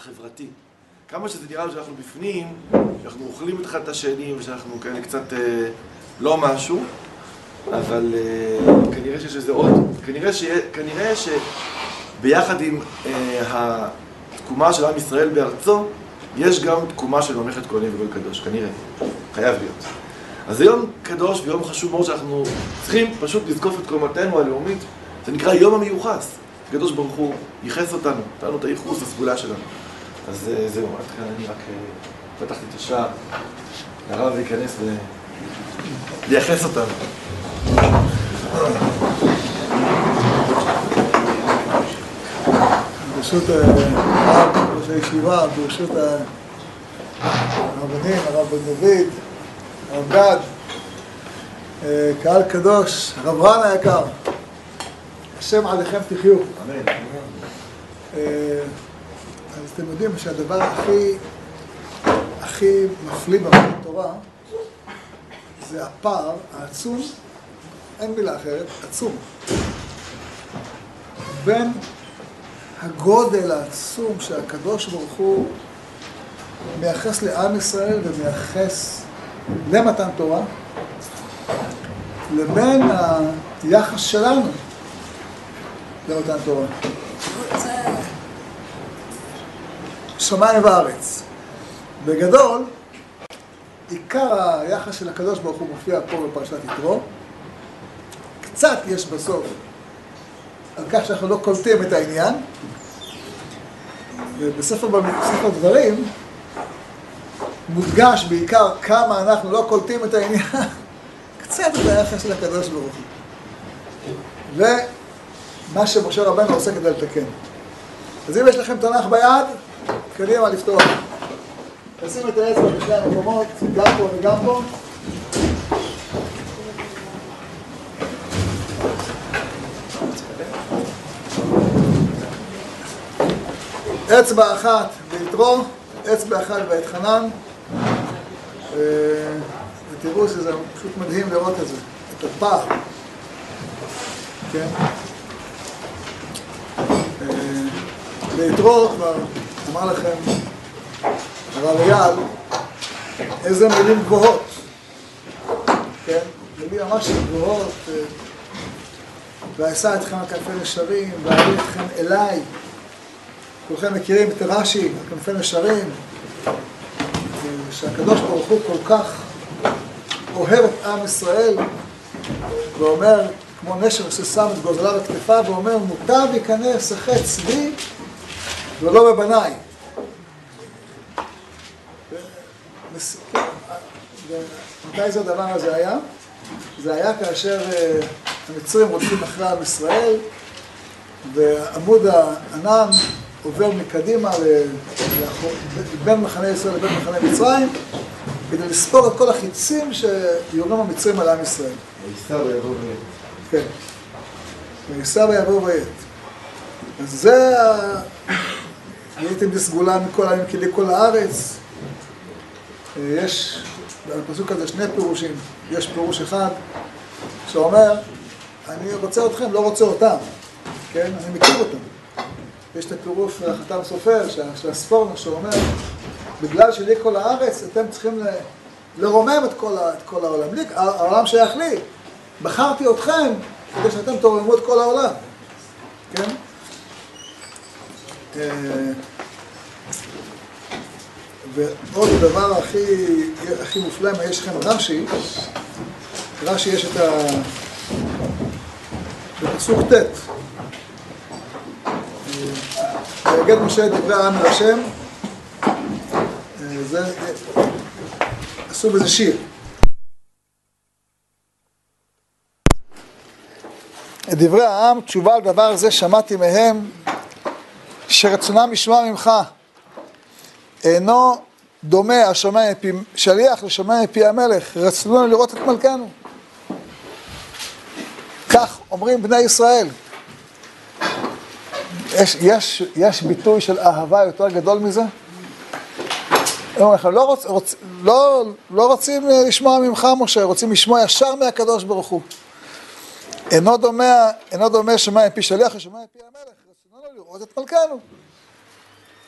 החברתי. כמה שזה נראה לנו שאנחנו בפנים, שאנחנו אוכלים אחד את השני ושאנחנו כאלה קצת לא משהו, אבל כנראה שיש איזה עוד, כנראה שביחד עם התקומה של עם ישראל בארצו, יש גם תקומה של ממלכת כהנים וגוי קדוש, כנראה, חייב להיות. אז זה יום קדוש ויום חשוב מאוד שאנחנו צריכים פשוט לזקוף את קומתנו הלאומית, זה נקרא יום המיוחס. הקדוש ברוך הוא ייחס אותנו, תנו את הייחוס, הסגולה שלנו. אז זהו, עד כאן אני רק פתחתי את השעה, הרב להיכנס ולייחס אותנו. ברשות ראש הישיבה, ברשות הרבנים, הרב בן דוד, הרב גד, קהל קדוש, הרב רן היקר, השם עליכם תחיו. אמן. אז אתם יודעים שהדבר הכי מפליא בתורה זה הפער העצום, אין מילה אחרת, עצום, בין הגודל העצום שהקדוש ברוך הוא מייחס לעם ישראל ומייחס למתן תורה, לבין היחס שלנו למתן תורה. שמיים וארץ. בגדול, עיקר היחס של הקדוש ברוך הוא מופיע פה בפרשת יתרו. קצת יש בסוף על כך שאנחנו לא קולטים את העניין. ובספר דברים מודגש בעיקר כמה אנחנו לא קולטים את העניין. קצת את היחס של הקדוש ברוך הוא. ומה שמשה רבנו עושה כדי לתקן. אז אם יש לכם תנ"ך ביד, קדימה לפתוח. תשים את האצבע בשני המקומות, גם פה וגם פה. אצבע אחת ביתרו, אצבע אחת בית חנן. ותראו שזה פשוט מדהים לראות את זה, את הפער. כן? ביתרו כבר... אמר לכם, הרב אייל, איזה מילים גבוהות, כן? מילים ממש גבוהות, ואשא אתכם על כנפי נשרים, ואביא אתכם אליי. כולכם מכירים את רש"י, על כנפי נשרים, שהקדוש ברוך הוא כל כך אוהב את עם ישראל, ואומר, כמו נשר ששם את גוזליו בכתפיו, ואומר, מוטב ייכנס החץ בי, ולא בבניי. מתי זה הדבר הזה היה? זה היה כאשר המצרים רודפים אחרי עם ישראל, ועמוד הענן עובר מקדימה בין מחנה ישראל לבין מחנה מצרים, כדי לספור את כל החיצים שיורדים המצרים על עם ישראל. וייסע ויבוא ויט. כן. וייסע ויבוא ויט. אז זה... הייתם בסגולה מכל העמים כדי כל הארץ. יש בפסוק הזה שני פירושים. יש פירוש אחד שאומר, אני רוצה אתכם, לא רוצה אותם. כן? אני מכיר אותם. יש את הפירוש החתם סופר, שהספורנו שאומר, בגלל שלי כל הארץ, אתם צריכים לרומם את כל העולם. לי, העולם שייך לי. בחרתי אתכם כדי שאתם תורמו את כל העולם. כן? ועוד דבר הכי מופלא, יש לכם רש"י. רש"י יש את הפסוק ט' ויגד משה את דברי העם אל השם, עשו בזה שיר. את דברי העם, תשובה על דבר זה שמעתי מהם, שרצונם ישמע ממך, אינו דומה השומע מפי שליח לשומע מפי המלך, רצוננו לראות את מלכנו. כך אומרים בני ישראל. יש ביטוי של אהבה יותר גדול מזה? אנחנו לא רוצים לשמוע ממך משה, רוצים לשמוע ישר מהקדוש ברוך הוא. אינו דומה שומע מפי שליח לשומע מפי המלך. לראות את מלכנו.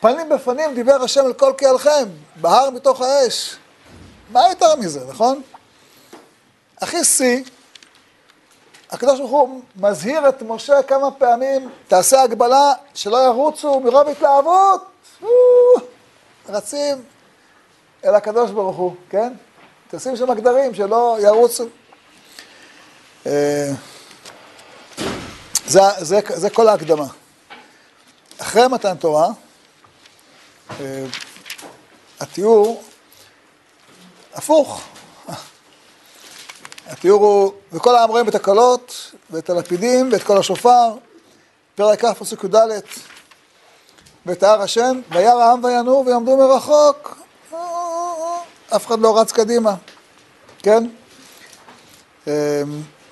פנים בפנים דיבר השם אל כל קהלכם, בהר מתוך האש. מה יותר מזה, נכון? הכי סי, הקדוש ברוך הוא מזהיר את משה כמה פעמים, תעשה הגבלה שלא ירוצו מרוב התלהבות. רצים אל הקדוש ברוך הוא, כן? תשים שם הגדרים שלא ירוצו. זה כל ההקדמה. אחרי מתן תורה, התיאור הפוך. התיאור הוא, וכל העם רואים את הקולות, ואת הלפידים, ואת כל השופר, פרק כ' פסוק י"ד, ואת הר השם, וירא העם וינועו ויעמדו מרחוק, אף אחד לא רץ קדימה, כן?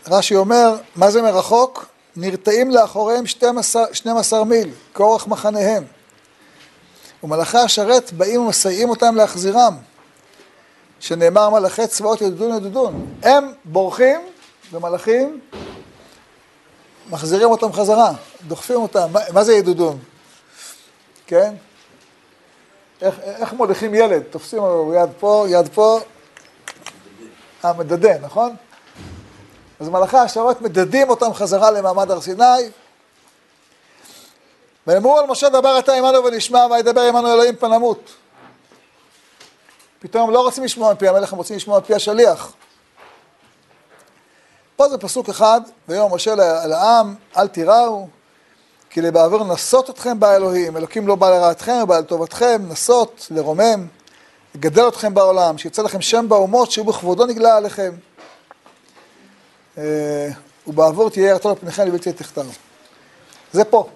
רש"י אומר, מה זה מרחוק? נרתעים לאחוריהם 12 מיל, כאורך מחניהם, ומלאכי השרת באים ומסייעים אותם להחזירם, שנאמר מלאכי צבאות ידודון ידודון. הם בורחים ומלאכים מחזירים אותם חזרה, דוחפים אותם. מה זה ידודון? כן? איך מוליכים ילד? תופסים יד פה, יד פה. המדדה, נכון? אז מלאכי השרת מדדים אותם חזרה למעמד הר סיני. ואמרו על משה, דבר אתה עמנו ונשמע, וידבר עמנו אלוהים פן נמות. פתאום הם לא רוצים לשמוע על פי המלך, הם רוצים לשמוע על פי השליח. פה זה פסוק אחד, ויאמר משה אל העם, אל תיראו, כי לבעבור נסות אתכם בא אלוהים, אלוקים לא בא לרעתכם, הוא בא לטובתכם, נסות, לרומם, לגדל אתכם בעולם, שיצא לכם שם באומות, שהוא בכבודו נגלה עליכם. ובעבור תהיה ירתו לפניכם לבלתי תחתר. זה פה.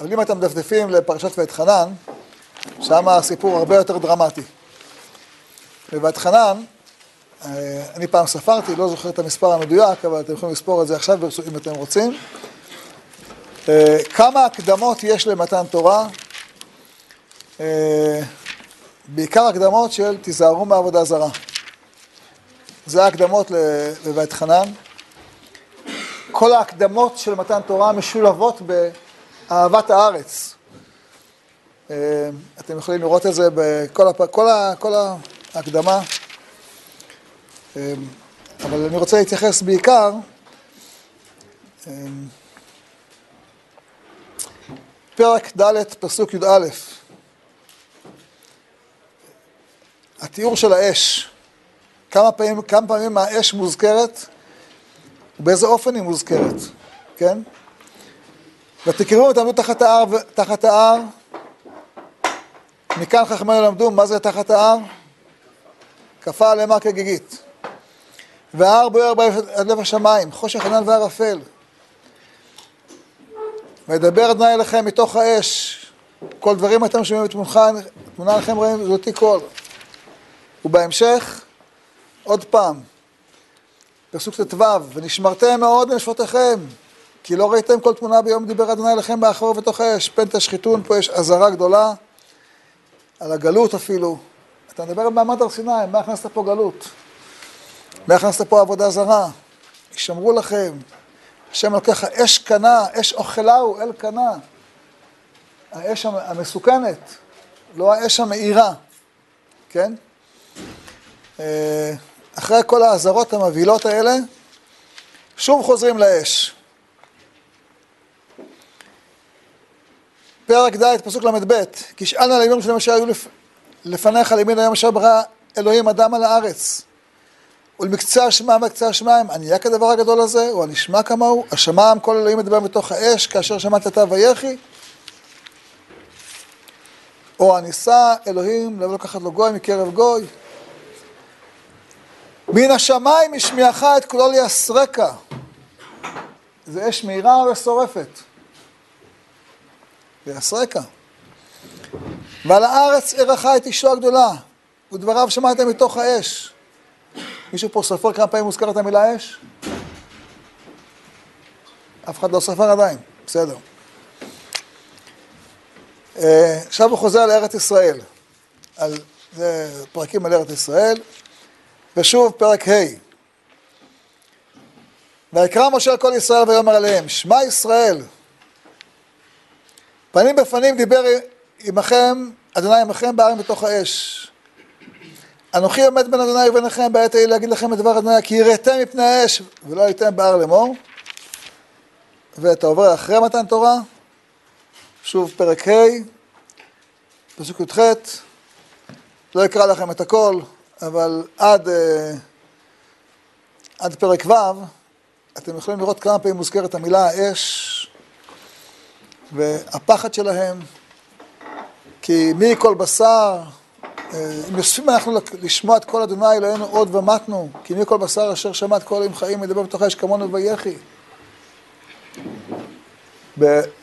אבל אם אתם מדפדפים לפרשת ואת חנן, שם הסיפור הרבה יותר דרמטי. ובת חנן, אני פעם ספרתי, לא זוכר את המספר המדויק, אבל אתם יכולים לספור את זה עכשיו אם אתם רוצים. כמה הקדמות יש למתן תורה? בעיקר הקדמות של תיזהרו מעבודה זרה. זה ההקדמות לבת חנן. כל ההקדמות של מתן תורה משולבות באהבת הארץ. אתם יכולים לראות את זה בכל ההקדמה, אבל אני רוצה להתייחס בעיקר פרק ד' פסוק י"א, התיאור של האש, כמה פעמים האש מוזכרת ובאיזה אופן היא מוזכרת, כן? ותקראו ותעמדו תחת ההר, מכאן חכמינו למדו מה זה תחת ההר? כפה עליהם כגיגית. וההר בוער עד לב השמיים, חושך ענן וערפל. וידבר אדוני אליכם מתוך האש, כל דברים אתם שומעים בתמונה לכם רואים זאתי קול. ובהמשך, עוד פעם, פסוק ט"ו, ונשמרתם מאוד לנפשותיכם, כי לא ראיתם כל תמונה ביום דיבר אדוני אליכם באחור ובתוך האש, פן תשחיתון, פה יש אזהרה גדולה, על הגלות אפילו. אתה מדבר במעמד הר סיני, מה הכנסת פה גלות? מה הכנסת פה עבודה זרה? ישמרו לכם, השם לוקח האש קנה, אש אוכלהו אל קנה, האש המסוכנת, לא האש המאירה, כן? אחרי כל האזהרות המבהילות האלה, שוב חוזרים לאש. פרק ד' פסוק ל"ב, כי שאלנו על ימים שלמה שהיו לפניך על ימין היום אשר ברא אלוהים אדם על הארץ, ולמקצה השמיים וקצה השמיים, עניה כדבר הגדול הזה, הוא הנשמע כמוהו, השמיים כל אלוהים מדבר מתוך האש, כאשר שמעת אתה ויחי, או הניסה אלוהים, לב לקחת לו גוי מקרב גוי, מן השמיים השמיעך את קולו ליסרקה, זה אש מהירה ושורפת, ליסרקה, ועל הארץ ערכה את אישו הגדולה, ודבריו שמעתם מתוך האש. מישהו פה סופר כמה פעמים מוזכר את המילה אש? אף אחד לא סופר עדיין, בסדר. עכשיו הוא חוזר לארץ ישראל, על פרקים על ארץ ישראל, ושוב פרק ה'. ויקרא משה אל כל ישראל ויאמר עליהם, שמע ישראל, פנים בפנים דיבר עמכם, אדוני עמכם בערים בתוך האש. אנוכי עומד בין אדוני וביניכם בעת ההיא להגיד לכם את דבר אדוני, כי יראתם מפני האש ולא הייתם בהר לאמור. ואתה עובר אחרי מתן תורה, שוב פרק ה' פסוק י"ח, לא אקרא לכם את הכל, אבל עד פרק ו' אתם יכולים לראות כמה פעמים מוזכרת המילה האש והפחד שלהם, כי מי כל בשר, אם יוספים אנחנו לשמוע את כל אדוני אלוהינו עוד ומתנו, כי מי כל בשר אשר שמע את כל עם חיים ידבר בתוך האש כמונו ויחי.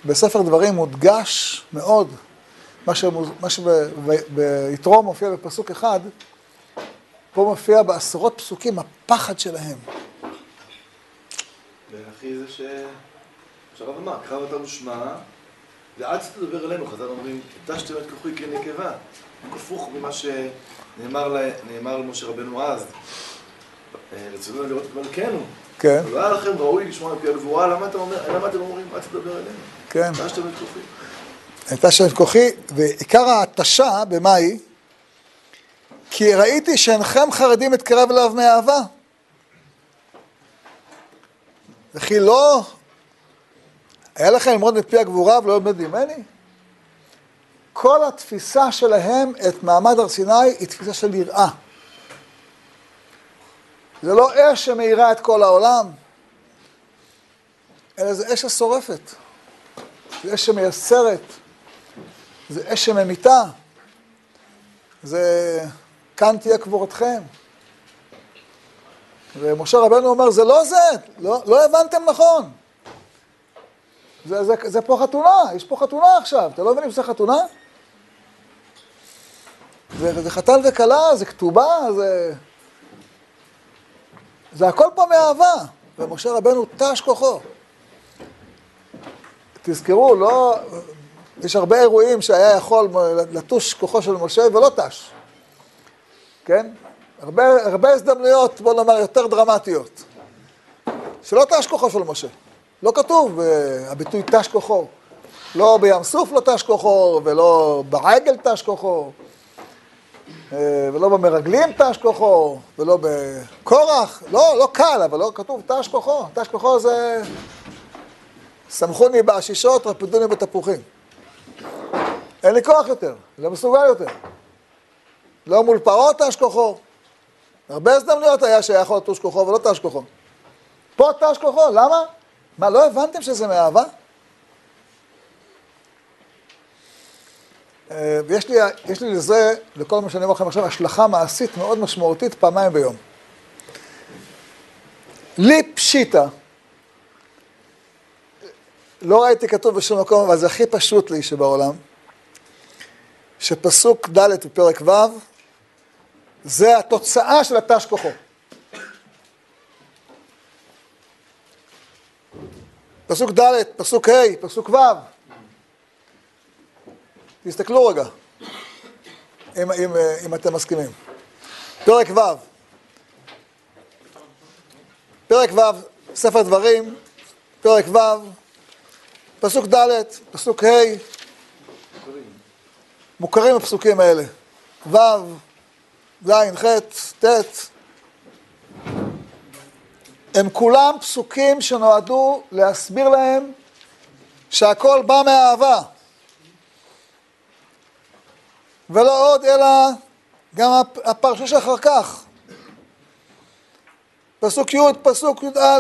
בספר דברים מודגש מאוד, מה שביתרו מופיע בפסוק אחד, פה מופיע בעשרות פסוקים הפחד שלהם. והכי זה שהרב אמר, קרב אותנו שמע, ועד שתדבר אלינו, חז"ל אומרים, תשתם את כוחי כנקבה, כפוך ממה שנאמר למשה רבנו אז, רצינו לראות את מלכנו. כן. לא היה לכם ראוי לשמוע מפי הנבואה, למה אתם אומרים, עד שתדבר אלינו? כן. תשתם את כוחי. תשתם את כוחי, ועיקר ההתשה, במה היא? כי ראיתי שאינכם חרדים את קרב אליו מאהבה. וכי לא, היה לכם למרוד מפי הגבורה ולא עומד ממני? כל התפיסה שלהם את מעמד הר סיני היא תפיסה של יראה. זה לא אש שמאירה את כל העולם, אלא זה אש ששורפת, זה אש שמייסרת, זה אש שממיתה, זה כאן תהיה קבורתכם. ומשה רבנו אומר, זה לא זה, לא הבנתם נכון. זה פה חתונה, יש פה חתונה עכשיו, אתה לא מבין אם זה חתונה? זה חתן וקלה, זה כתובה, זה הכל פה מאהבה, ומשה רבנו תש כוחו. תזכרו, לא, יש הרבה אירועים שהיה יכול לטוש כוחו של משה ולא תש, כן? הרבה הזדמנויות, בוא נאמר, יותר דרמטיות. שלא תש כוחו של משה. לא כתוב, הביטוי תש כוחו. לא בים סוף לא תש כוחו, ולא בעגל תש כוחו, ולא במרגלים תש כוחו, ולא בקורח. לא קל, אבל לא כתוב תש כוחו. תש כוחו זה סמכוני בעשישות, רפדוני בתפוחים. אין לי כוח יותר, לא מסוגל יותר. לא מול פרעות תש כוחו. הרבה הזדמנויות היה שיכול תוש כוחו ולא תש כוחו. פה תש כוחו, למה? מה, לא הבנתם שזה מאהבה? ויש לי לזה, לכל מה שאני אומר לכם עכשיו, השלכה מעשית מאוד משמעותית פעמיים ביום. לי פשיטה, לא ראיתי כתוב בשום מקום, אבל זה הכי פשוט לי שבעולם, שפסוק ד' בפרק ו' זה התוצאה של התש כוחו. פסוק ד', פסוק ה', פסוק ו'. תסתכלו רגע, אם אתם מסכימים. פרק ו'. פרק ו', ספר דברים, פרק ו', פסוק ד', פסוק ה'. מוכרים הפסוקים האלה. ו', זין, חץ, תץ. הם כולם פסוקים שנועדו להסביר להם שהכל בא מהאהבה. ולא עוד, אלא גם הפרשוש אחר כך. פסוק י', פסוק י"א.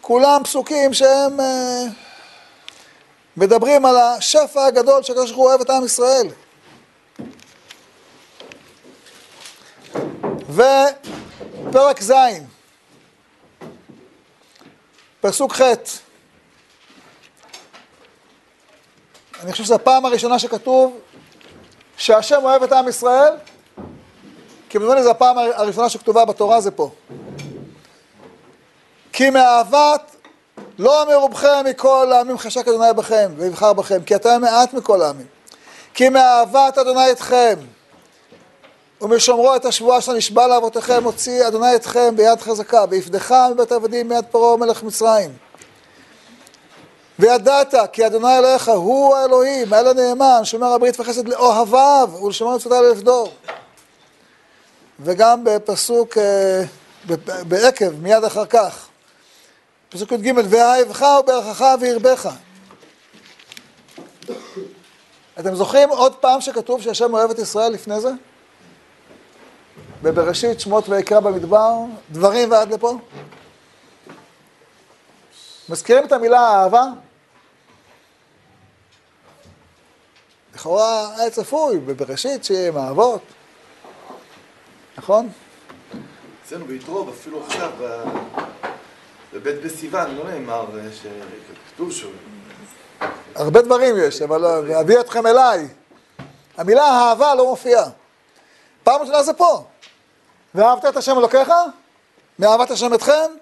כולם פסוקים שהם מדברים על השפע הגדול שהקדוש ברוך הוא אוהב את עם ישראל. ופרק ז', פסוק ח'. אני חושב שזו הפעם הראשונה שכתוב שהשם אוהב את עם ישראל, כי בזמן זו הפעם הראשונה שכתובה בתורה, זה פה. כי מאהבת לא מרובכם מכל העמים חשק אדוני בכם, ויבחר בכם, כי אתם מעט מכל העמים. כי מאהבת אדוני אתכם, ומשומרו את השבועה שנשבע לאבותיכם, הוציא אדוני אתכם ביד חזקה, ויפדך מבית עבדים מיד פרעה מלך מצרים. וידעת כי אדוני אלוהיך הוא האלוהים, האל הנאמן, שומר הברית וחסד לאוהביו ולשמר מצוותיו לאלף דור. וגם בפסוק בעקב, מיד אחר כך, פסוק י"ג, ואהבך וברכך וירבך. אתם זוכרים עוד פעם שכתוב שהשם אוהב את ישראל לפני זה? בבראשית, שמות ויקרא במדבר, דברים ועד לפה. מזכירים את המילה אהבה? לכאורה היה צפוי, בבראשית שיהיה עם אהבות. נכון? אצלנו ביתרוב, אפילו עכשיו, בבית בסיוון, לא נאמר שכתוב שוב. הרבה דברים יש, אבל אביא אתכם אליי. המילה אהבה לא מופיעה. פעם ראשונה זה פה. ואהבת את השם אלוקיך? מאהבת השם אתכם?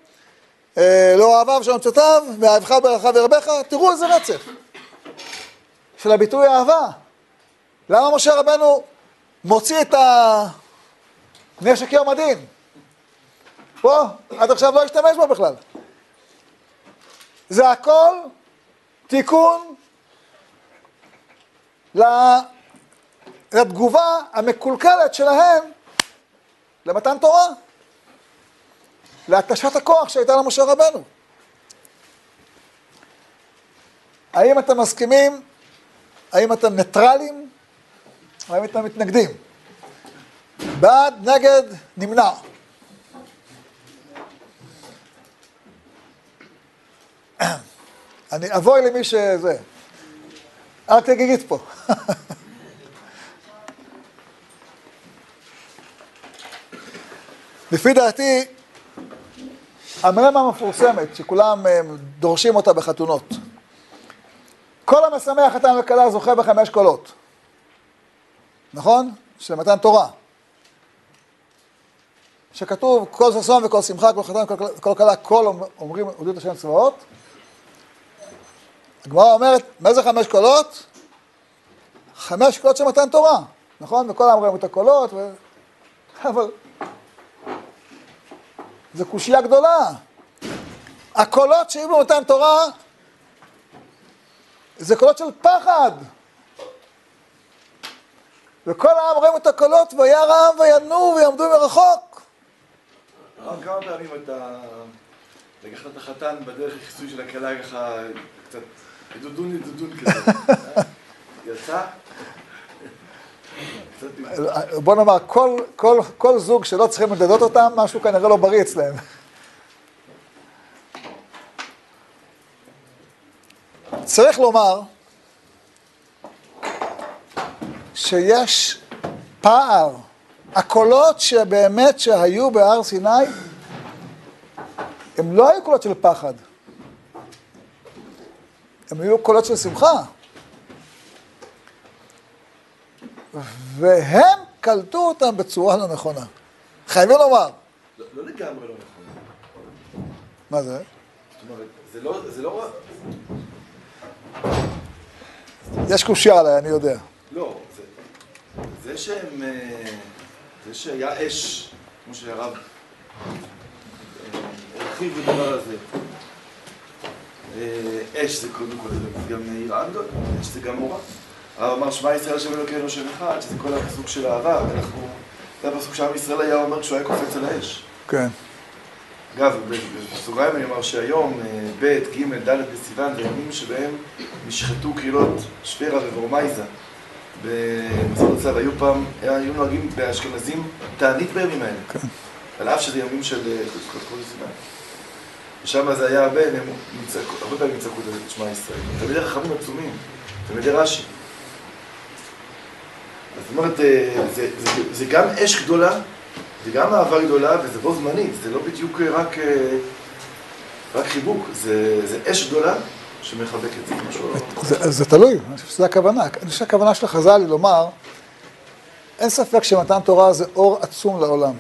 לא אהביו של מצוותיו, ואהבך וברכך וירבך. תראו איזה רצף של הביטוי אהבה. למה משה רבנו מוציא את הנשק יום הדין? פה, עד עכשיו לא השתמש בו בכלל. זה הכל תיקון לתגובה המקולקלת שלהם למתן תורה, להתשת הכוח שהייתה למשה רבנו. האם אתם מסכימים? האם אתם ניטרלים? האם אתם מתנגדים? בעד, נגד, נמנע. אני אבוי למי שזה. אל תגיגית פה. לפי דעתי, המרמה המפורסמת, שכולם דורשים אותה בחתונות. כל המשמח חתן וכלה זוכה בחמש קולות. נכון? של מתן תורה. שכתוב, כל ששון וכל שמחה, כל חתן וכל כלה, כל אומרים הודות השם צבאות. הגמרא אומרת, מה זה חמש קולות? חמש קולות של מתן תורה. נכון? וכל אומרים את הקולות. אבל זו קושייה גדולה. הקולות שאם לא נותן תורה, זה קולות של פחד. וכל העם רואים את הקולות, והיה רעם וינועו ויעמדו מרחוק. כמה פעמים אתה לקחת את החתן בדרך החיסוי של הכלה, ככה קצת דודון לדודון כזה. יצא? בוא נאמר, כל זוג שלא צריכים לדדות אותם, משהו כנראה לא בריא אצלהם. צריך לומר שיש פער. הקולות שבאמת שהיו בהר סיני, הם לא היו קולות של פחד. הם היו קולות של שמחה. והם קלטו אותם בצורה לא נכונה. חייבים לומר. לא לגמרי לא נכונה. מה זה? זאת אומרת, זה לא... יש קושיה עליי, אני יודע. לא, זה שהיה אש, כמו שהרב הרחיב לדבר הזה. אש זה קודם כל, זה גם יראה גדול, אש זה גם מורה. הרב אמר, שמע ישראל השם אלוקינו השם אחד, שזה כל הפסוק של האהבה, ואנחנו... זה הפסוק שעם ישראל היה אומר כשהוא היה קופץ על האש. כן. אגב, בסוגריים אני אומר שהיום, ב', ג', ד', בסיוון, זה ימים שבהם נשחטו קהילות שפירא וברומייזה. במסעות הצלב, היו נוהגים באשכנזים תענית בימים האלה. כן. על אף שזה ימים של כל סיוון. ושם זה היה הרבה, הרבה פעמים נצעקו את שמע ישראל. תמידי רחמים עצומים, תמידי רש"י. זאת אומרת, זה גם אש גדולה, זה גם אהבה גדולה, וזה בו זמנית, זה לא בדיוק רק חיבוק, זה אש גדולה שמחבק את זה, משהו... זה תלוי, אני חושב שזה הכוונה. אני חושב שהכוונה של חז"ל היא לומר, אין ספק שמתן תורה זה אור עצום לעולם.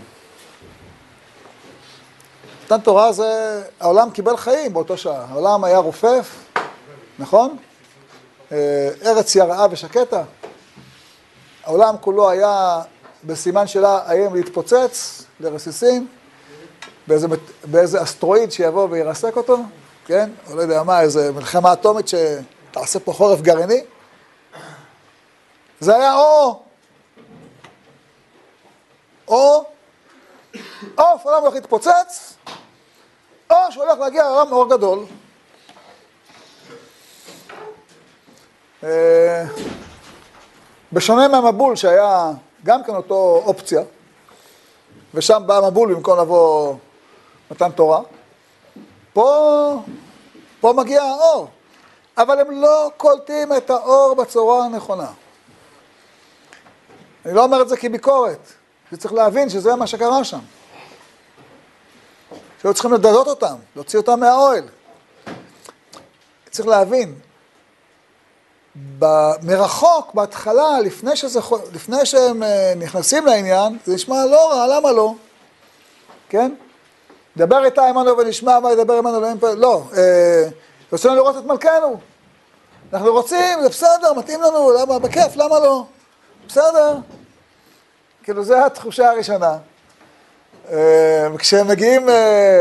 מתן תורה זה... העולם קיבל חיים באותו שעה, העולם היה רופף, נכון? ארץ יראה ושקטה. העולם כולו היה בסימן שלה האם להתפוצץ לרסיסים, באיזה אסטרואיד שיבוא וירסק אותו, כן? או לא יודע מה, איזה מלחמה אטומית שתעשה פה חורף גרעיני. זה היה או העולם הולך להתפוצץ, או שהולך להגיע הרם מאור גדול. בשונה מהמבול שהיה גם כן אותו אופציה, ושם בא המבול במקום לבוא מתן תורה, פה מגיע האור, אבל הם לא קולטים את האור בצורה הנכונה. אני לא אומר את זה כביקורת, שצריך להבין שזה מה שקרה שם. שהיו צריכים לדלות אותם, להוציא אותם מהאוהל. צריך להבין, מרחוק, בהתחלה, לפני שהם נכנסים לעניין, זה נשמע לא רע, למה לא? כן? דבר איתה עמנו ונשמע מה ידבר עמנו, לא, רוצים לראות את מלכנו. אנחנו רוצים, זה בסדר, מתאים לנו, למה, בכיף, למה לא? בסדר. כאילו, זו התחושה הראשונה. כשהם מגיעים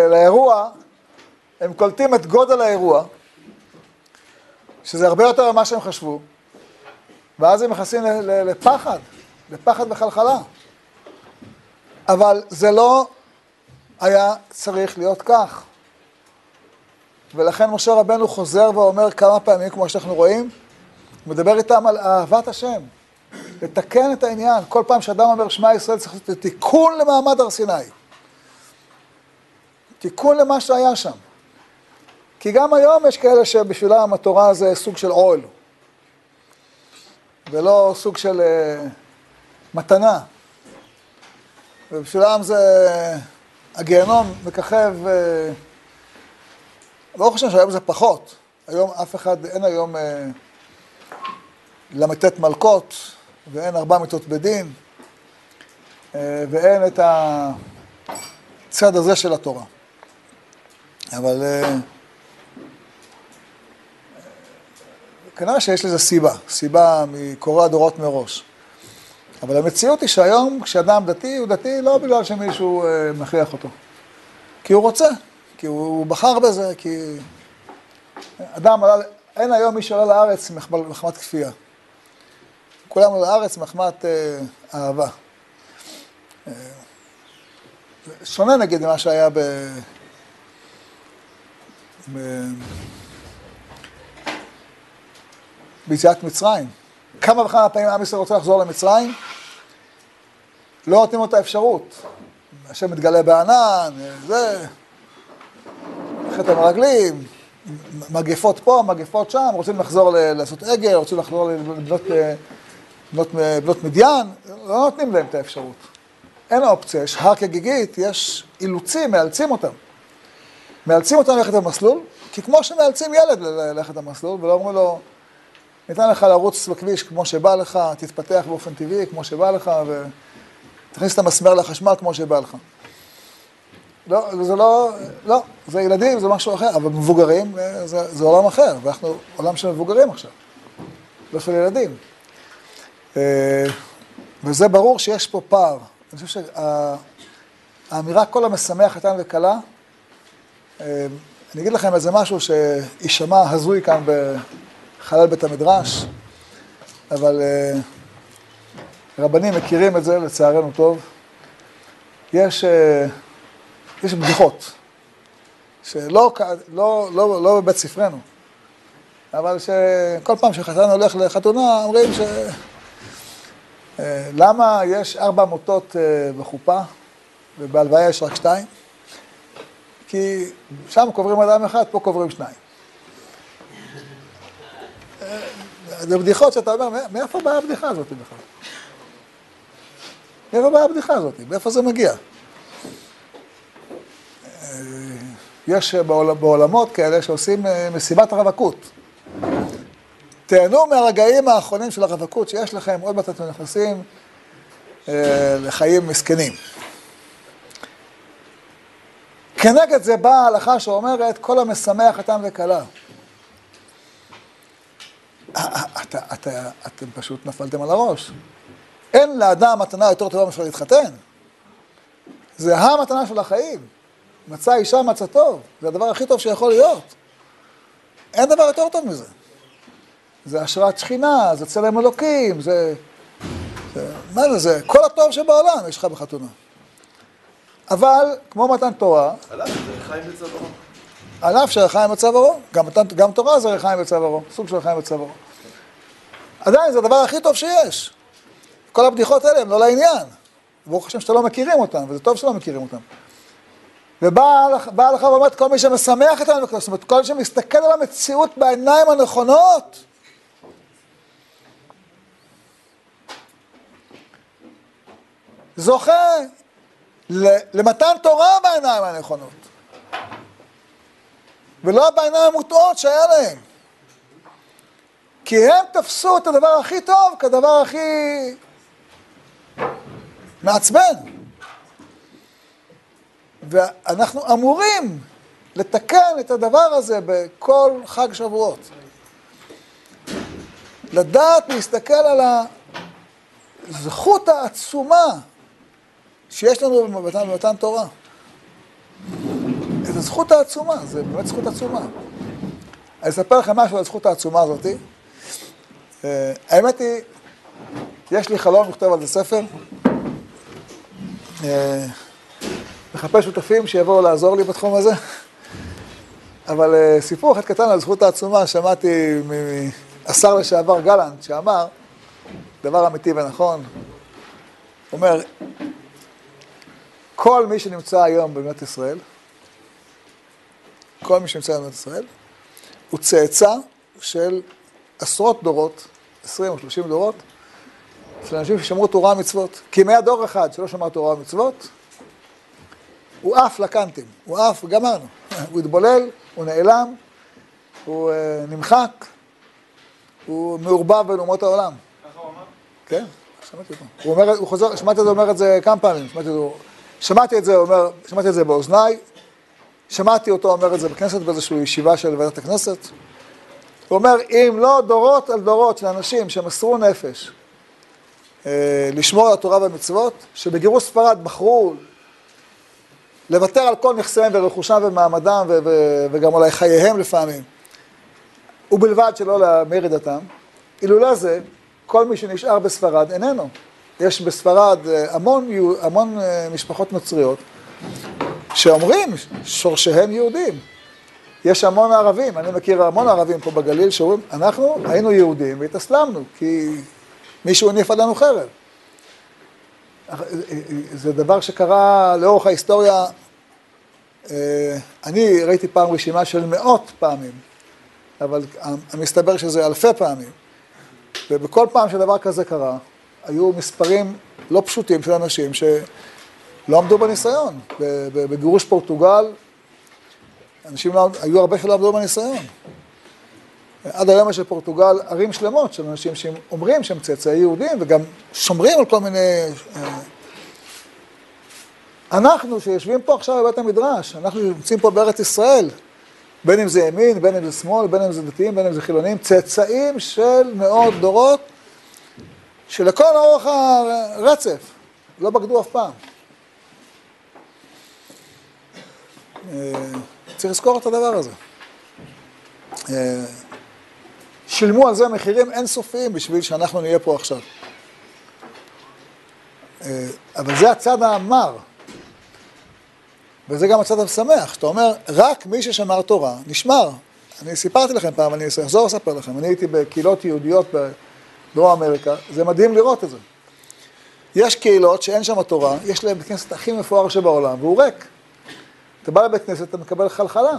לאירוע, הם קולטים את גודל האירוע, שזה הרבה יותר ממה שהם חשבו, ואז הם מכנסים לפחד וחלחלה. אבל זה לא היה צריך להיות כך. ולכן משה רבנו חוזר ואומר כמה פעמים, כמו שאנחנו רואים, מדבר איתם על אהבת השם, לתקן את העניין. כל פעם שאדם אומר שמע ישראל, צריך לעשות תיקון למעמד הר סיני. תיקון למה שהיה שם. כי גם היום יש כאלה שבשבילם התורה זה סוג של עול, ולא סוג של מתנה. ובשבילם זה הגיהנום מככב, לא חושב שהיום זה פחות. היום אף אחד, אין היום למתת מלכות, ואין 4 מיתות בדין, ואין את הצד הזה של התורה. אבל כנראה שיש לזה סיבה מקורא דורות מראש. אבל המציאות היא שהיום כשאדם דתי, הוא דתי לא בגלל שמישהו מכריח אותו. כי הוא רוצה, כי הוא בחר בזה, כי אין היום מי שעולה לארץ מחמת כפייה. כולם עולה לארץ מחמת אהבה. שונה נגיד ממה שהיה ביציאת מצרים. כמה וכמה פעמים עם ישראל רוצה לחזור למצרים, לא נותנים לו את האפשרות. השם מתגלה בענן, זה, חטא המרגלים, מגפות פה, מגפות שם, רוצים לחזור לעשות עגל, רוצים לחזור לבנות מדיין, לא נותנים להם את האפשרות. אין האופציה, יש הר כגיגית, יש אילוצים, מאלצים אותם. מאלצים אותם ללכת במסלול, כי כמו שמאלצים ילד ללכת במסלול, ולא אומרים לו, ניתן לך לרוץ בכביש כמו שבא לך, תתפתח באופן טבעי כמו שבא לך, ותכניס את המסמר לחשמל כמו שבא לך. לא, זה לא, זה ילדים, זה משהו אחר, אבל מבוגרים זה עולם אחר, ואנחנו עולם של מבוגרים עכשיו, לא של ילדים. וזה ברור שיש פה פער. אני חושב שהאמירה כל המשמח חתן וקלה, אני אגיד לכם איזה משהו שישמע הזוי כאן חלל בית המדרש, אבל רבנים מכירים את זה, לצערנו טוב. יש בדיחות, שלא בבית ספרנו, אבל שכל פעם שחתן הולך לחתונה, אומרים למה יש 4 מוטות בחופה, ובהלוויה יש רק 2, כי שם קוברים אדם אחד, פה קוברים 2. זה בדיחות שאתה אומר, מאיפה באה הבדיחה הזאת בכלל? מאיפה באה הבדיחה הזאת? מאיפה זה מגיע? יש בעולמות כאלה שעושים מסיבת הרווקות. תיהנו מהרגעים האחרונים של הרווקות שיש לכם, עוד מעט אתם נכנסים לחיים מסכנים. כנגד זה באה ההלכה שאומרת, כל המשמח חתן וכלה. אתם פשוט נפלתם על הראש. אין לאדם מתנה יותר טובה משל להתחתן. זה המתנה של החיים. מצא אישה, מצא טוב. זה הדבר הכי טוב שיכול להיות. אין דבר יותר טוב מזה. זה השראת שכינה, זה צלם אלוקים, זה כל הטוב שבעולם יש לך בחתונה. אבל, כמו מתן תורה... עליו זה רחיים בצווארו. עליו שרחיים בצווארו, גם תורה זה רחיים בצווארו, סוג של רחיים בצווארו. עדיין, זה הדבר הכי טוב שיש. כל הבדיחות האלה הם לא לעניין. ברוך השם שאתה לא מכירים אותם, וזה טוב שלא מכירים אותם. ובא לך באמת כל מי שמשמח את המקדוש, זאת אומרת, כל מי שמסתכל על המציאות בעיניים הנכונות. זוכה למתן תורה בעיניים הנכונות. ולא בעיניים המוטעות שהיה להם. כי הם תפסו את הדבר הכי טוב כדבר הכי מעצבן. ואנחנו אמורים לתקן את הדבר הזה בכל חג שבועות. לדעת להסתכל על הזכות העצומה שיש לנו במתן תורה. את הזכות העצומה, זה באמת זכות עצומה. אני אספר לכם משהו על הזכות העצומה הזאת. האמת היא, יש לי חלום לכתוב על זה ספר. מחפש שותפים שיבואו לעזור לי בתחום הזה. אבל סיפור אחד קטן על זכות העצומה, שמעתי מהשר לשעבר גלנט, שאמר, דבר אמיתי ונכון, אומר, כל מי שנמצא היום במדינת ישראל, כל מי שנמצא במדינת ישראל, הוא צאצא של עשרות דורות, 20 או 30 דורות, של אנשים ששמרו תורה ומצוות. כי מאה דור אחד שלא שמר תורה ומצוות, הוא עף לקנטים, הוא עף, גמרנו. הוא התבולל, הוא נעלם, הוא נמחק, הוא מעורבב בין אומות העולם. ככה הוא אמר? כן, שמעתי אותו. הוא אומר, הוא חוזר, שמעתי את זה, אומר את זה כמה פעמים, שמעתי את זה באוזניי, שמעתי אותו אומר את זה בכנסת, באיזושהי ישיבה של ועדת הכנסת. הוא אומר, אם לא דורות על דורות של אנשים שמסרו נפש לשמור על התורה והמצוות, שבגירוש ספרד בחרו לוותר על כל נכסיהם ורכושם ומעמדם וגם אולי חייהם לפעמים, ובלבד שלא להמיר את דתם, אילולא זה, כל מי שנשאר בספרד איננו. יש בספרד המון משפחות נוצריות שאומרים שורשיהם יהודים. יש המון ערבים, אני מכיר המון ערבים פה בגליל שאומרים, אנחנו היינו יהודים והתאסלמנו, כי מישהו הניף עלינו חרב. זה דבר שקרה לאורך ההיסטוריה, אני ראיתי פעם רשימה של מאות פעמים, אבל המסתבר שזה אלפי פעמים, ובכל פעם שדבר כזה קרה, היו מספרים לא פשוטים של אנשים שלא עמדו בניסיון. בגירוש פורטוגל, אנשים היו הרבה שלא עמדו בניסיון. עד היום יש בפורטוגל ערים שלמות של אנשים שאומרים שהם צאצאי יהודים וגם שומרים על כל מיני... אנחנו שיושבים פה עכשיו בבית המדרש, אנחנו נמצאים פה בארץ ישראל, בין אם זה ימין, בין אם זה שמאל, בין אם זה דתיים, בין אם זה חילונים, צאצאים של מאות דורות שלכל אורך הרצף לא בגדו אף פעם. צריך לזכור את הדבר הזה. שילמו על זה מחירים אינסופיים בשביל שאנחנו נהיה פה עכשיו. אבל זה הצד המר. וזה גם הצד המשמח. אתה אומר, רק מי ששמר תורה נשמר. אני סיפרתי לכם פעם, אני אחזור לספר לכם. אני הייתי בקהילות יהודיות בדרום אמריקה. זה מדהים לראות את זה. יש קהילות שאין שם תורה, יש להם בית כנסת הכי מפואר שבעולם, והוא ריק. אתה בא לבית כנסת, אתה מקבל חלחלה.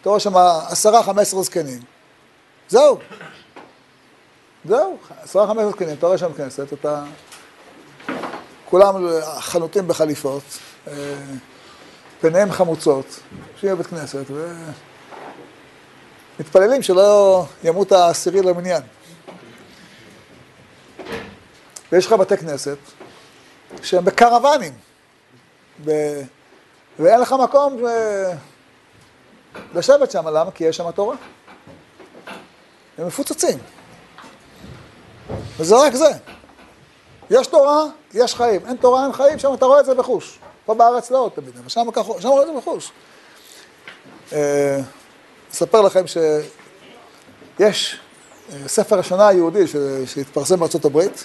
אתה רואה שם 10-15 זקנים. זהו, 10-15 זקנים, אתה רואה שם כנסת, אתה... כולם חנותים בחליפות, פניהם חמוצות, שיהיה בית כנסת, ומתפללים שלא ימות העשירי למניין. ויש לך בתי כנסת שהם בקרוונים, ואין לך מקום לשבת שם, למה? כי יש שם תורה. הם מפוצצים. וזה רק זה. יש תורה, יש חיים. אין תורה, אין חיים, שם אתה רואה את זה בחוש. פה בארץ לא עוד תמיד, אבל שם רואה את זה בחוש. אספר לכם יש ספר השנה היהודי שהתפרסם בארצות הברית,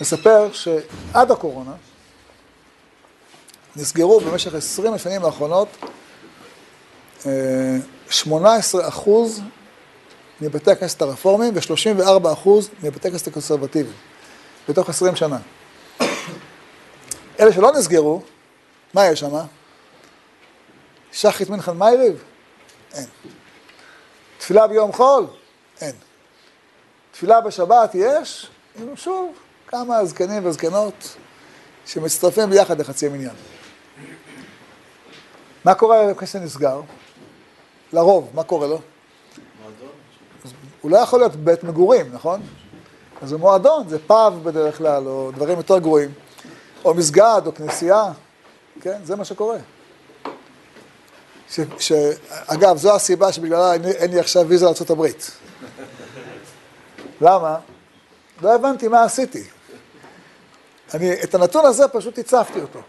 מספר שעד הקורונה נסגרו במשך 20 השנים האחרונות 18% מבתי הכנסת הרפורמים ו-34% מבתי הכנסת הקונסרבטיביים בתוך 20 שנה. אלה שלא נסגרו, מה יש שם? שחרית מנחן מייריב? אין. תפילה ביום חול? אין. תפילה בשבת יש? שוב, כמה זקנים וזקנות שמצטרפים ביחד לחצי מניין. מה קורה כשנסגר? לרוב, מה קורה לו? מועדון. הוא לא יכול להיות בית מגורים, נכון? אז הוא מועדון, זה פאב בדרך כלל, או דברים יותר גרועים. או מסגד, או כנסייה. כן, זה מה שקורה. אגב, זו הסיבה שבגללה אין לי עכשיו ויזה לארצות הברית. למה? לא הבנתי מה עשיתי. את הנתון הזה פשוט הצפתי אותו.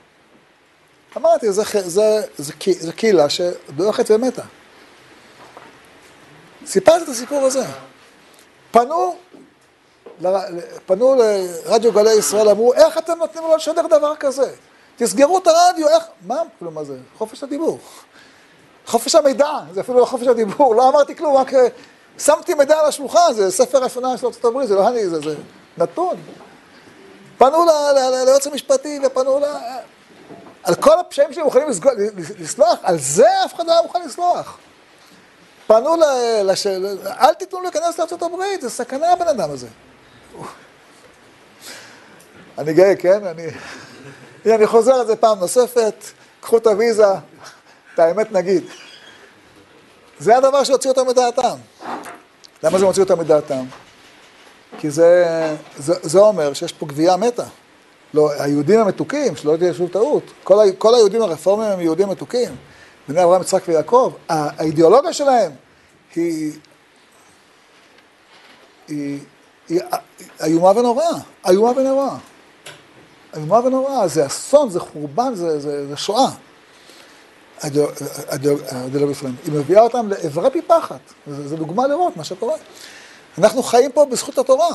אמרתי, זה קהילה שדורכת ומתה. סיפרתי את הסיפור הזה. פנו לרדיו גלי ישראל, אמרו, איך אתם נותנים לו לשדר דבר כזה? תסגרו את הרדיו, איך? מה זה? חופש הדיבור. חופש המידע, זה אפילו לא חופש הדיבור, לא אמרתי כלום, רק שמתי מידע על השולחן, זה ספר הפנה של ארצות הברית, זה לא אני, זה נתון. פנו ליועץ המשפטי ופנו על כל הפשעים שהם מוכנים לסלוח, על זה אף אחד לא מוכן לסלוח. פנו אל תיתנו להיכנס לארצות הברית, זה סכנה הבן אדם הזה. אני גאה, כן? אני חוזר על זה פעם נוספת, קחו את הוויזה, את האמת נגיד. זה הדבר שהוציאו אותם מדעתם. למה זה מוציאו אותם מדעתם? כי זה אומר שיש פה גבייה מתה. לא, היהודים המתוקים, שלא תהיה שוב טעות, כל היהודים הרפורמים הם יהודים מתוקים, בני אברהם, יצחק ויעקב, האידיאולוגיה שלהם היא איומה ונוראה, איומה ונוראה. איומה ונוראה, זה אסון, זה חורבן, זה שואה. היא מביאה אותם לעברי פי פחת, זו דוגמה לראות מה שקורה. אנחנו חיים פה בזכות התורה,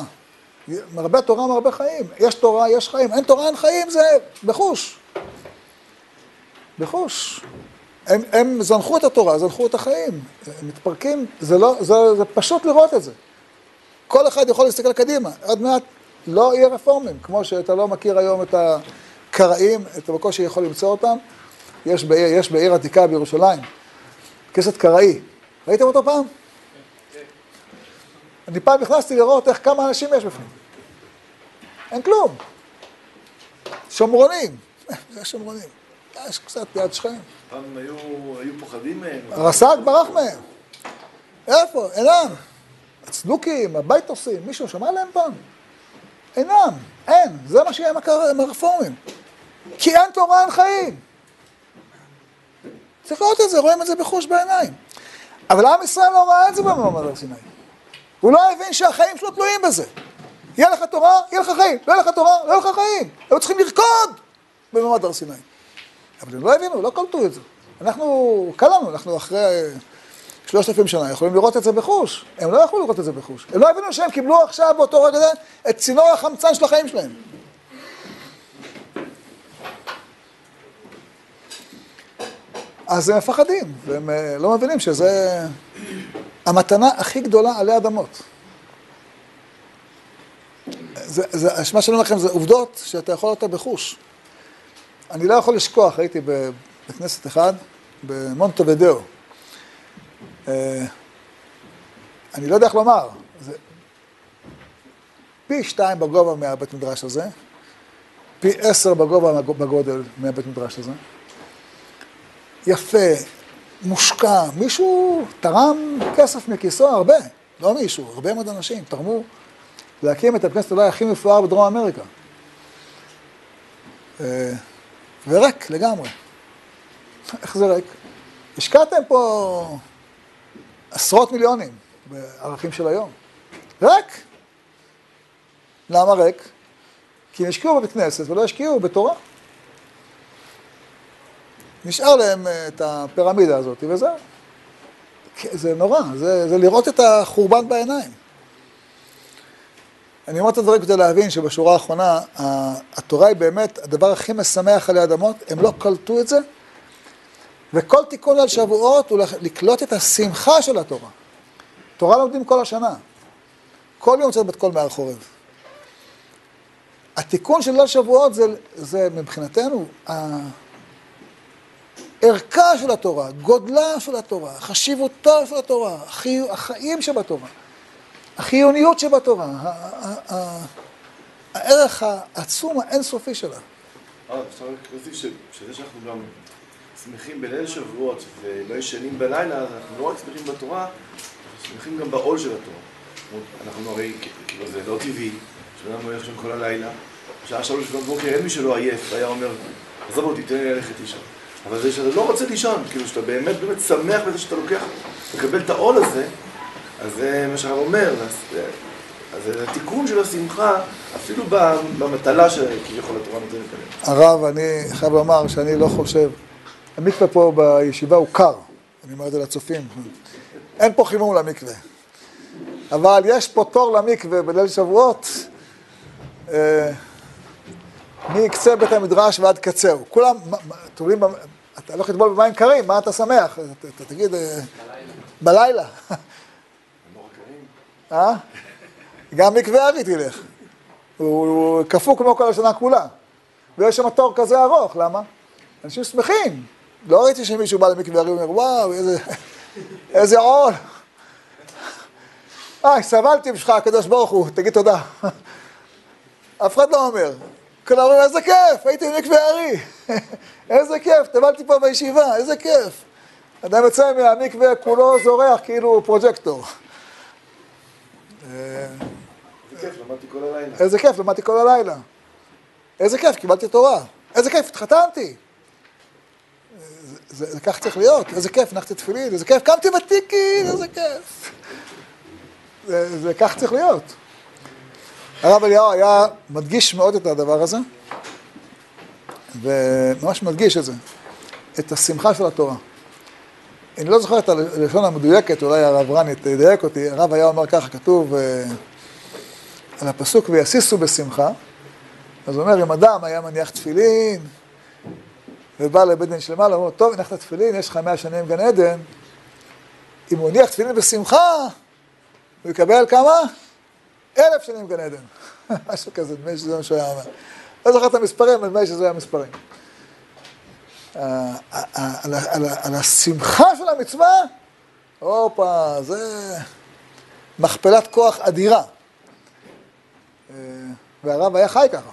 מרבה תורה מרבה חיים, יש תורה יש חיים, אין תורה אין חיים, זה בחוש. בחוש. הם זנחו את התורה, זנחו את החיים, הם מתפרקים, זה פשוט לראות את זה. כל אחד יכול להסתכל קדימה, עד מעט לא יהיה רפורמים, כמו שאתה לא מכיר היום את הקראים, את הבקושי יכול למצוא אותם, יש בעיר עתיקה בירושלים, כסת קראי. ראיתם אותו פעם? אני פעם נכנסתי לראות איך כמה אנשים יש בפנים. אין כלום. שומרונים. זה שומרונים. יש קצת יד שכם. פעם היו פוחדים מהם. הרס"ג ברח מהם. איפה? אינם. הצדוקים, הבייטוסים, מישהו שמע להם פעם? אינם. אין. זה מה שיהיה עם הרפורמים. כי אין תורה, אין חיים. צריך לראות את זה, רואים את זה בחוש בעיניים. אבל עם ישראל לא ראה את זה במעמד הר סיני. הוא לא הבין שהחיים שלו תלויים בזה. יהיה לך תורה, יהיה לך חיים. לא יהיה לך תורה, לא יהיה לך חיים. הם צריכים לרקוד במעמד הר סיני. אבל הם לא הבינו, לא קלטו את זה. אנחנו קלנו, אנחנו אחרי 3,000 שנה יכולים לראות את זה בחוש. הם לא יכלו לראות את זה בחוש. הם לא הבינו שהם קיבלו עכשיו באותו רגע את צינור החמצן של החיים שלהם. אז הם מפחדים, והם לא מבינים שזה המתנה הכי גדולה עלי אדמות. מה שאני אומר לכם זה עובדות שאתה יכול אותה בחוש. אני לא יכול לשכוח, הייתי בכנסת אחד, במונטווידאו. אני לא יודע איך לומר, זה פי 2 בגובה מהבית מדרש הזה, פי 10 בגובה בגודל מהבית מדרש הזה. יפה, מושקע, מישהו תרם כסף מכיסו, הרבה, לא מישהו, הרבה מאוד אנשים תרמו להקים את הכנסת אולי הכי מפואר בדרום אמריקה. ורק לגמרי. איך זה רק? השקעתם פה עשרות מיליונים בערכים של היום. רק? למה רק? כי הם השקיעו בבית כנסת ולא השקיעו בתורה. נשאר להם את הפירמידה הזאת, וזהו. זה נורא, זה לראות את החורבן בעיניים. אני אומר את הדברים כדי להבין שבשורה האחרונה, התורה היא באמת הדבר הכי משמח על האדמות, הם לא קלטו את זה, וכל תיקון ליל שבועות הוא לקלוט את השמחה של התורה. תורה לומדים כל השנה. כל יום צריך בת קול מעל חורב. התיקון של ליל שבועות זה מבחינתנו, הערכה של התורה, גודלה של התורה, חשיבותה של התורה, החיים שבתורה, החיוניות שבתורה, הערך העצום האינסופי שלה. אפשר להקרזי שזה שאנחנו גם שמחים בליל שבועות ולא ישנים בלילה, אנחנו לא רק שמחים בתורה, אנחנו שמחים גם בעול של התורה. אנחנו הרי, כאילו זה לא טבעי, שאדם הולך שם כל הלילה, שעה 3 בבוקר אין מי שלא עייף, היה אומר, עזוב אותי, תן לי ללכת לישון. אבל זה שאתה לא רוצה לישון, כאילו שאתה באמת באמת שמח בזה שאתה לוקח, מקבל את העול הזה, אז זה מה שהרב אומר, אז התיקון של השמחה, אפילו במטלה שכביכול התורה נותנת עליהם. הרב, אני חייב לומר שאני לא חושב, המקווה פה בישיבה הוא קר, אני אומר את זה לצופים, אין פה חימום למקווה. אבל יש פה תור למקווה בליל שבועות, מקצה בית המדרש ועד קצהו. כולם, תולים, אתה לא תטבול במים קרים, מה אתה שמח? אתה תגיד, בלילה. גם מקווה אבי תלך, הוא כפו כמו כל השנה כולה, ויש שם תור כזה ארוך, למה? אנשים שמחים, לא ראיתי שמישהו בא למקווה אבי ואומר, וואו, איזה עול. סבלתי בשך, הקדוש ברוך הוא, תגיד תודה. אף אחד לא אומר. כולם אומרים, איזה כיף, הייתי במקווה ארי. איזה כיף, טבלתי פה בישיבה, איזה כיף. אדם יוצא מהמקווה כולו זורח, כאילו פרוג'קטור. איזה כיף, למדתי כל הלילה. איזה כיף, קיבלתי תורה. איזה כיף, התחתנתי. זה כך צריך להיות. איזה כיף, נחתי תפילין. איזה כיף, קמתי בתיקין, איזה כיף. זה כך צריך להיות. הרב אליהו היה מדגיש מאוד את הדבר הזה, וממש מדגיש את זה, את השמחה של התורה. אני לא זוכר את הלשון המדויקת, אולי הרב רני תדייק אותי, הרב היה אומר ככה, כתוב על הפסוק, ויסיסו בשמחה, אז הוא אומר, אם אדם היה מניח תפילין, ובא לבית דין שלמה, הוא אומר, טוב, הנחת תפילין, יש לך 100 שנים גן עדן, אם הוא הניח תפילין בשמחה, הוא יקבל כמה? 1000 שנים גן עדן. משהו כזה, דמי שזה מה שהוא היה אומר. לא זוכר את המספרים, דמי שזה היה מספרים. על השמחה של המצווה, הופה, זה מכפלת כוח אדירה. והרב היה חי ככה.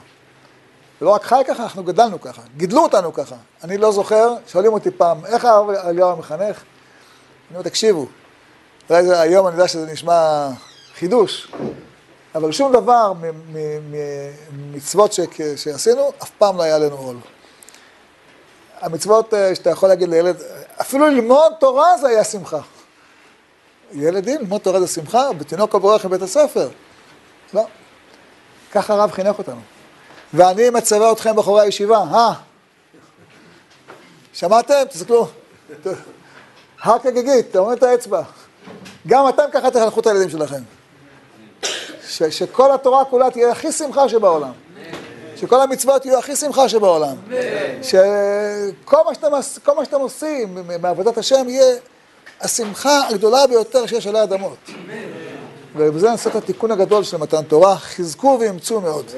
ולא רק חי ככה, אנחנו גדלנו ככה. גידלו אותנו ככה. אני לא זוכר, שואלים אותי פעם, איך הרב אליהו המחנך? אני אומר, תקשיבו. אולי היום אני יודע שזה נשמע חידוש, אבל שום דבר ממצוות שעשינו, אף פעם לא היה לנו עול. המצוות שאתה יכול להגיד לילד, אפילו ללמוד תורה זה היה שמחה. ילדים, ללמוד תורה זה שמחה, בתינוק הבורח לבית הספר. לא. ככה הרב חינך אותנו. ואני מצווה אתכם בחורי הישיבה, שמעתם? תסתכלו. כגיגית, תרמו את האצבע. גם אתם ככה תחנכו את הילדים שלכם. שכל התורה כולה תהיה הכי שמחה שבעולם. שכל המצוות יהיו הכי שמחה שבעולם. שכל מה שאתם עושים מעבודת השם יהיה השמחה הגדולה ביותר שיש עלי אדמות. ובזה נעשה את התיקון הגדול של מתן תורה. חזקו ואמצו מאוד.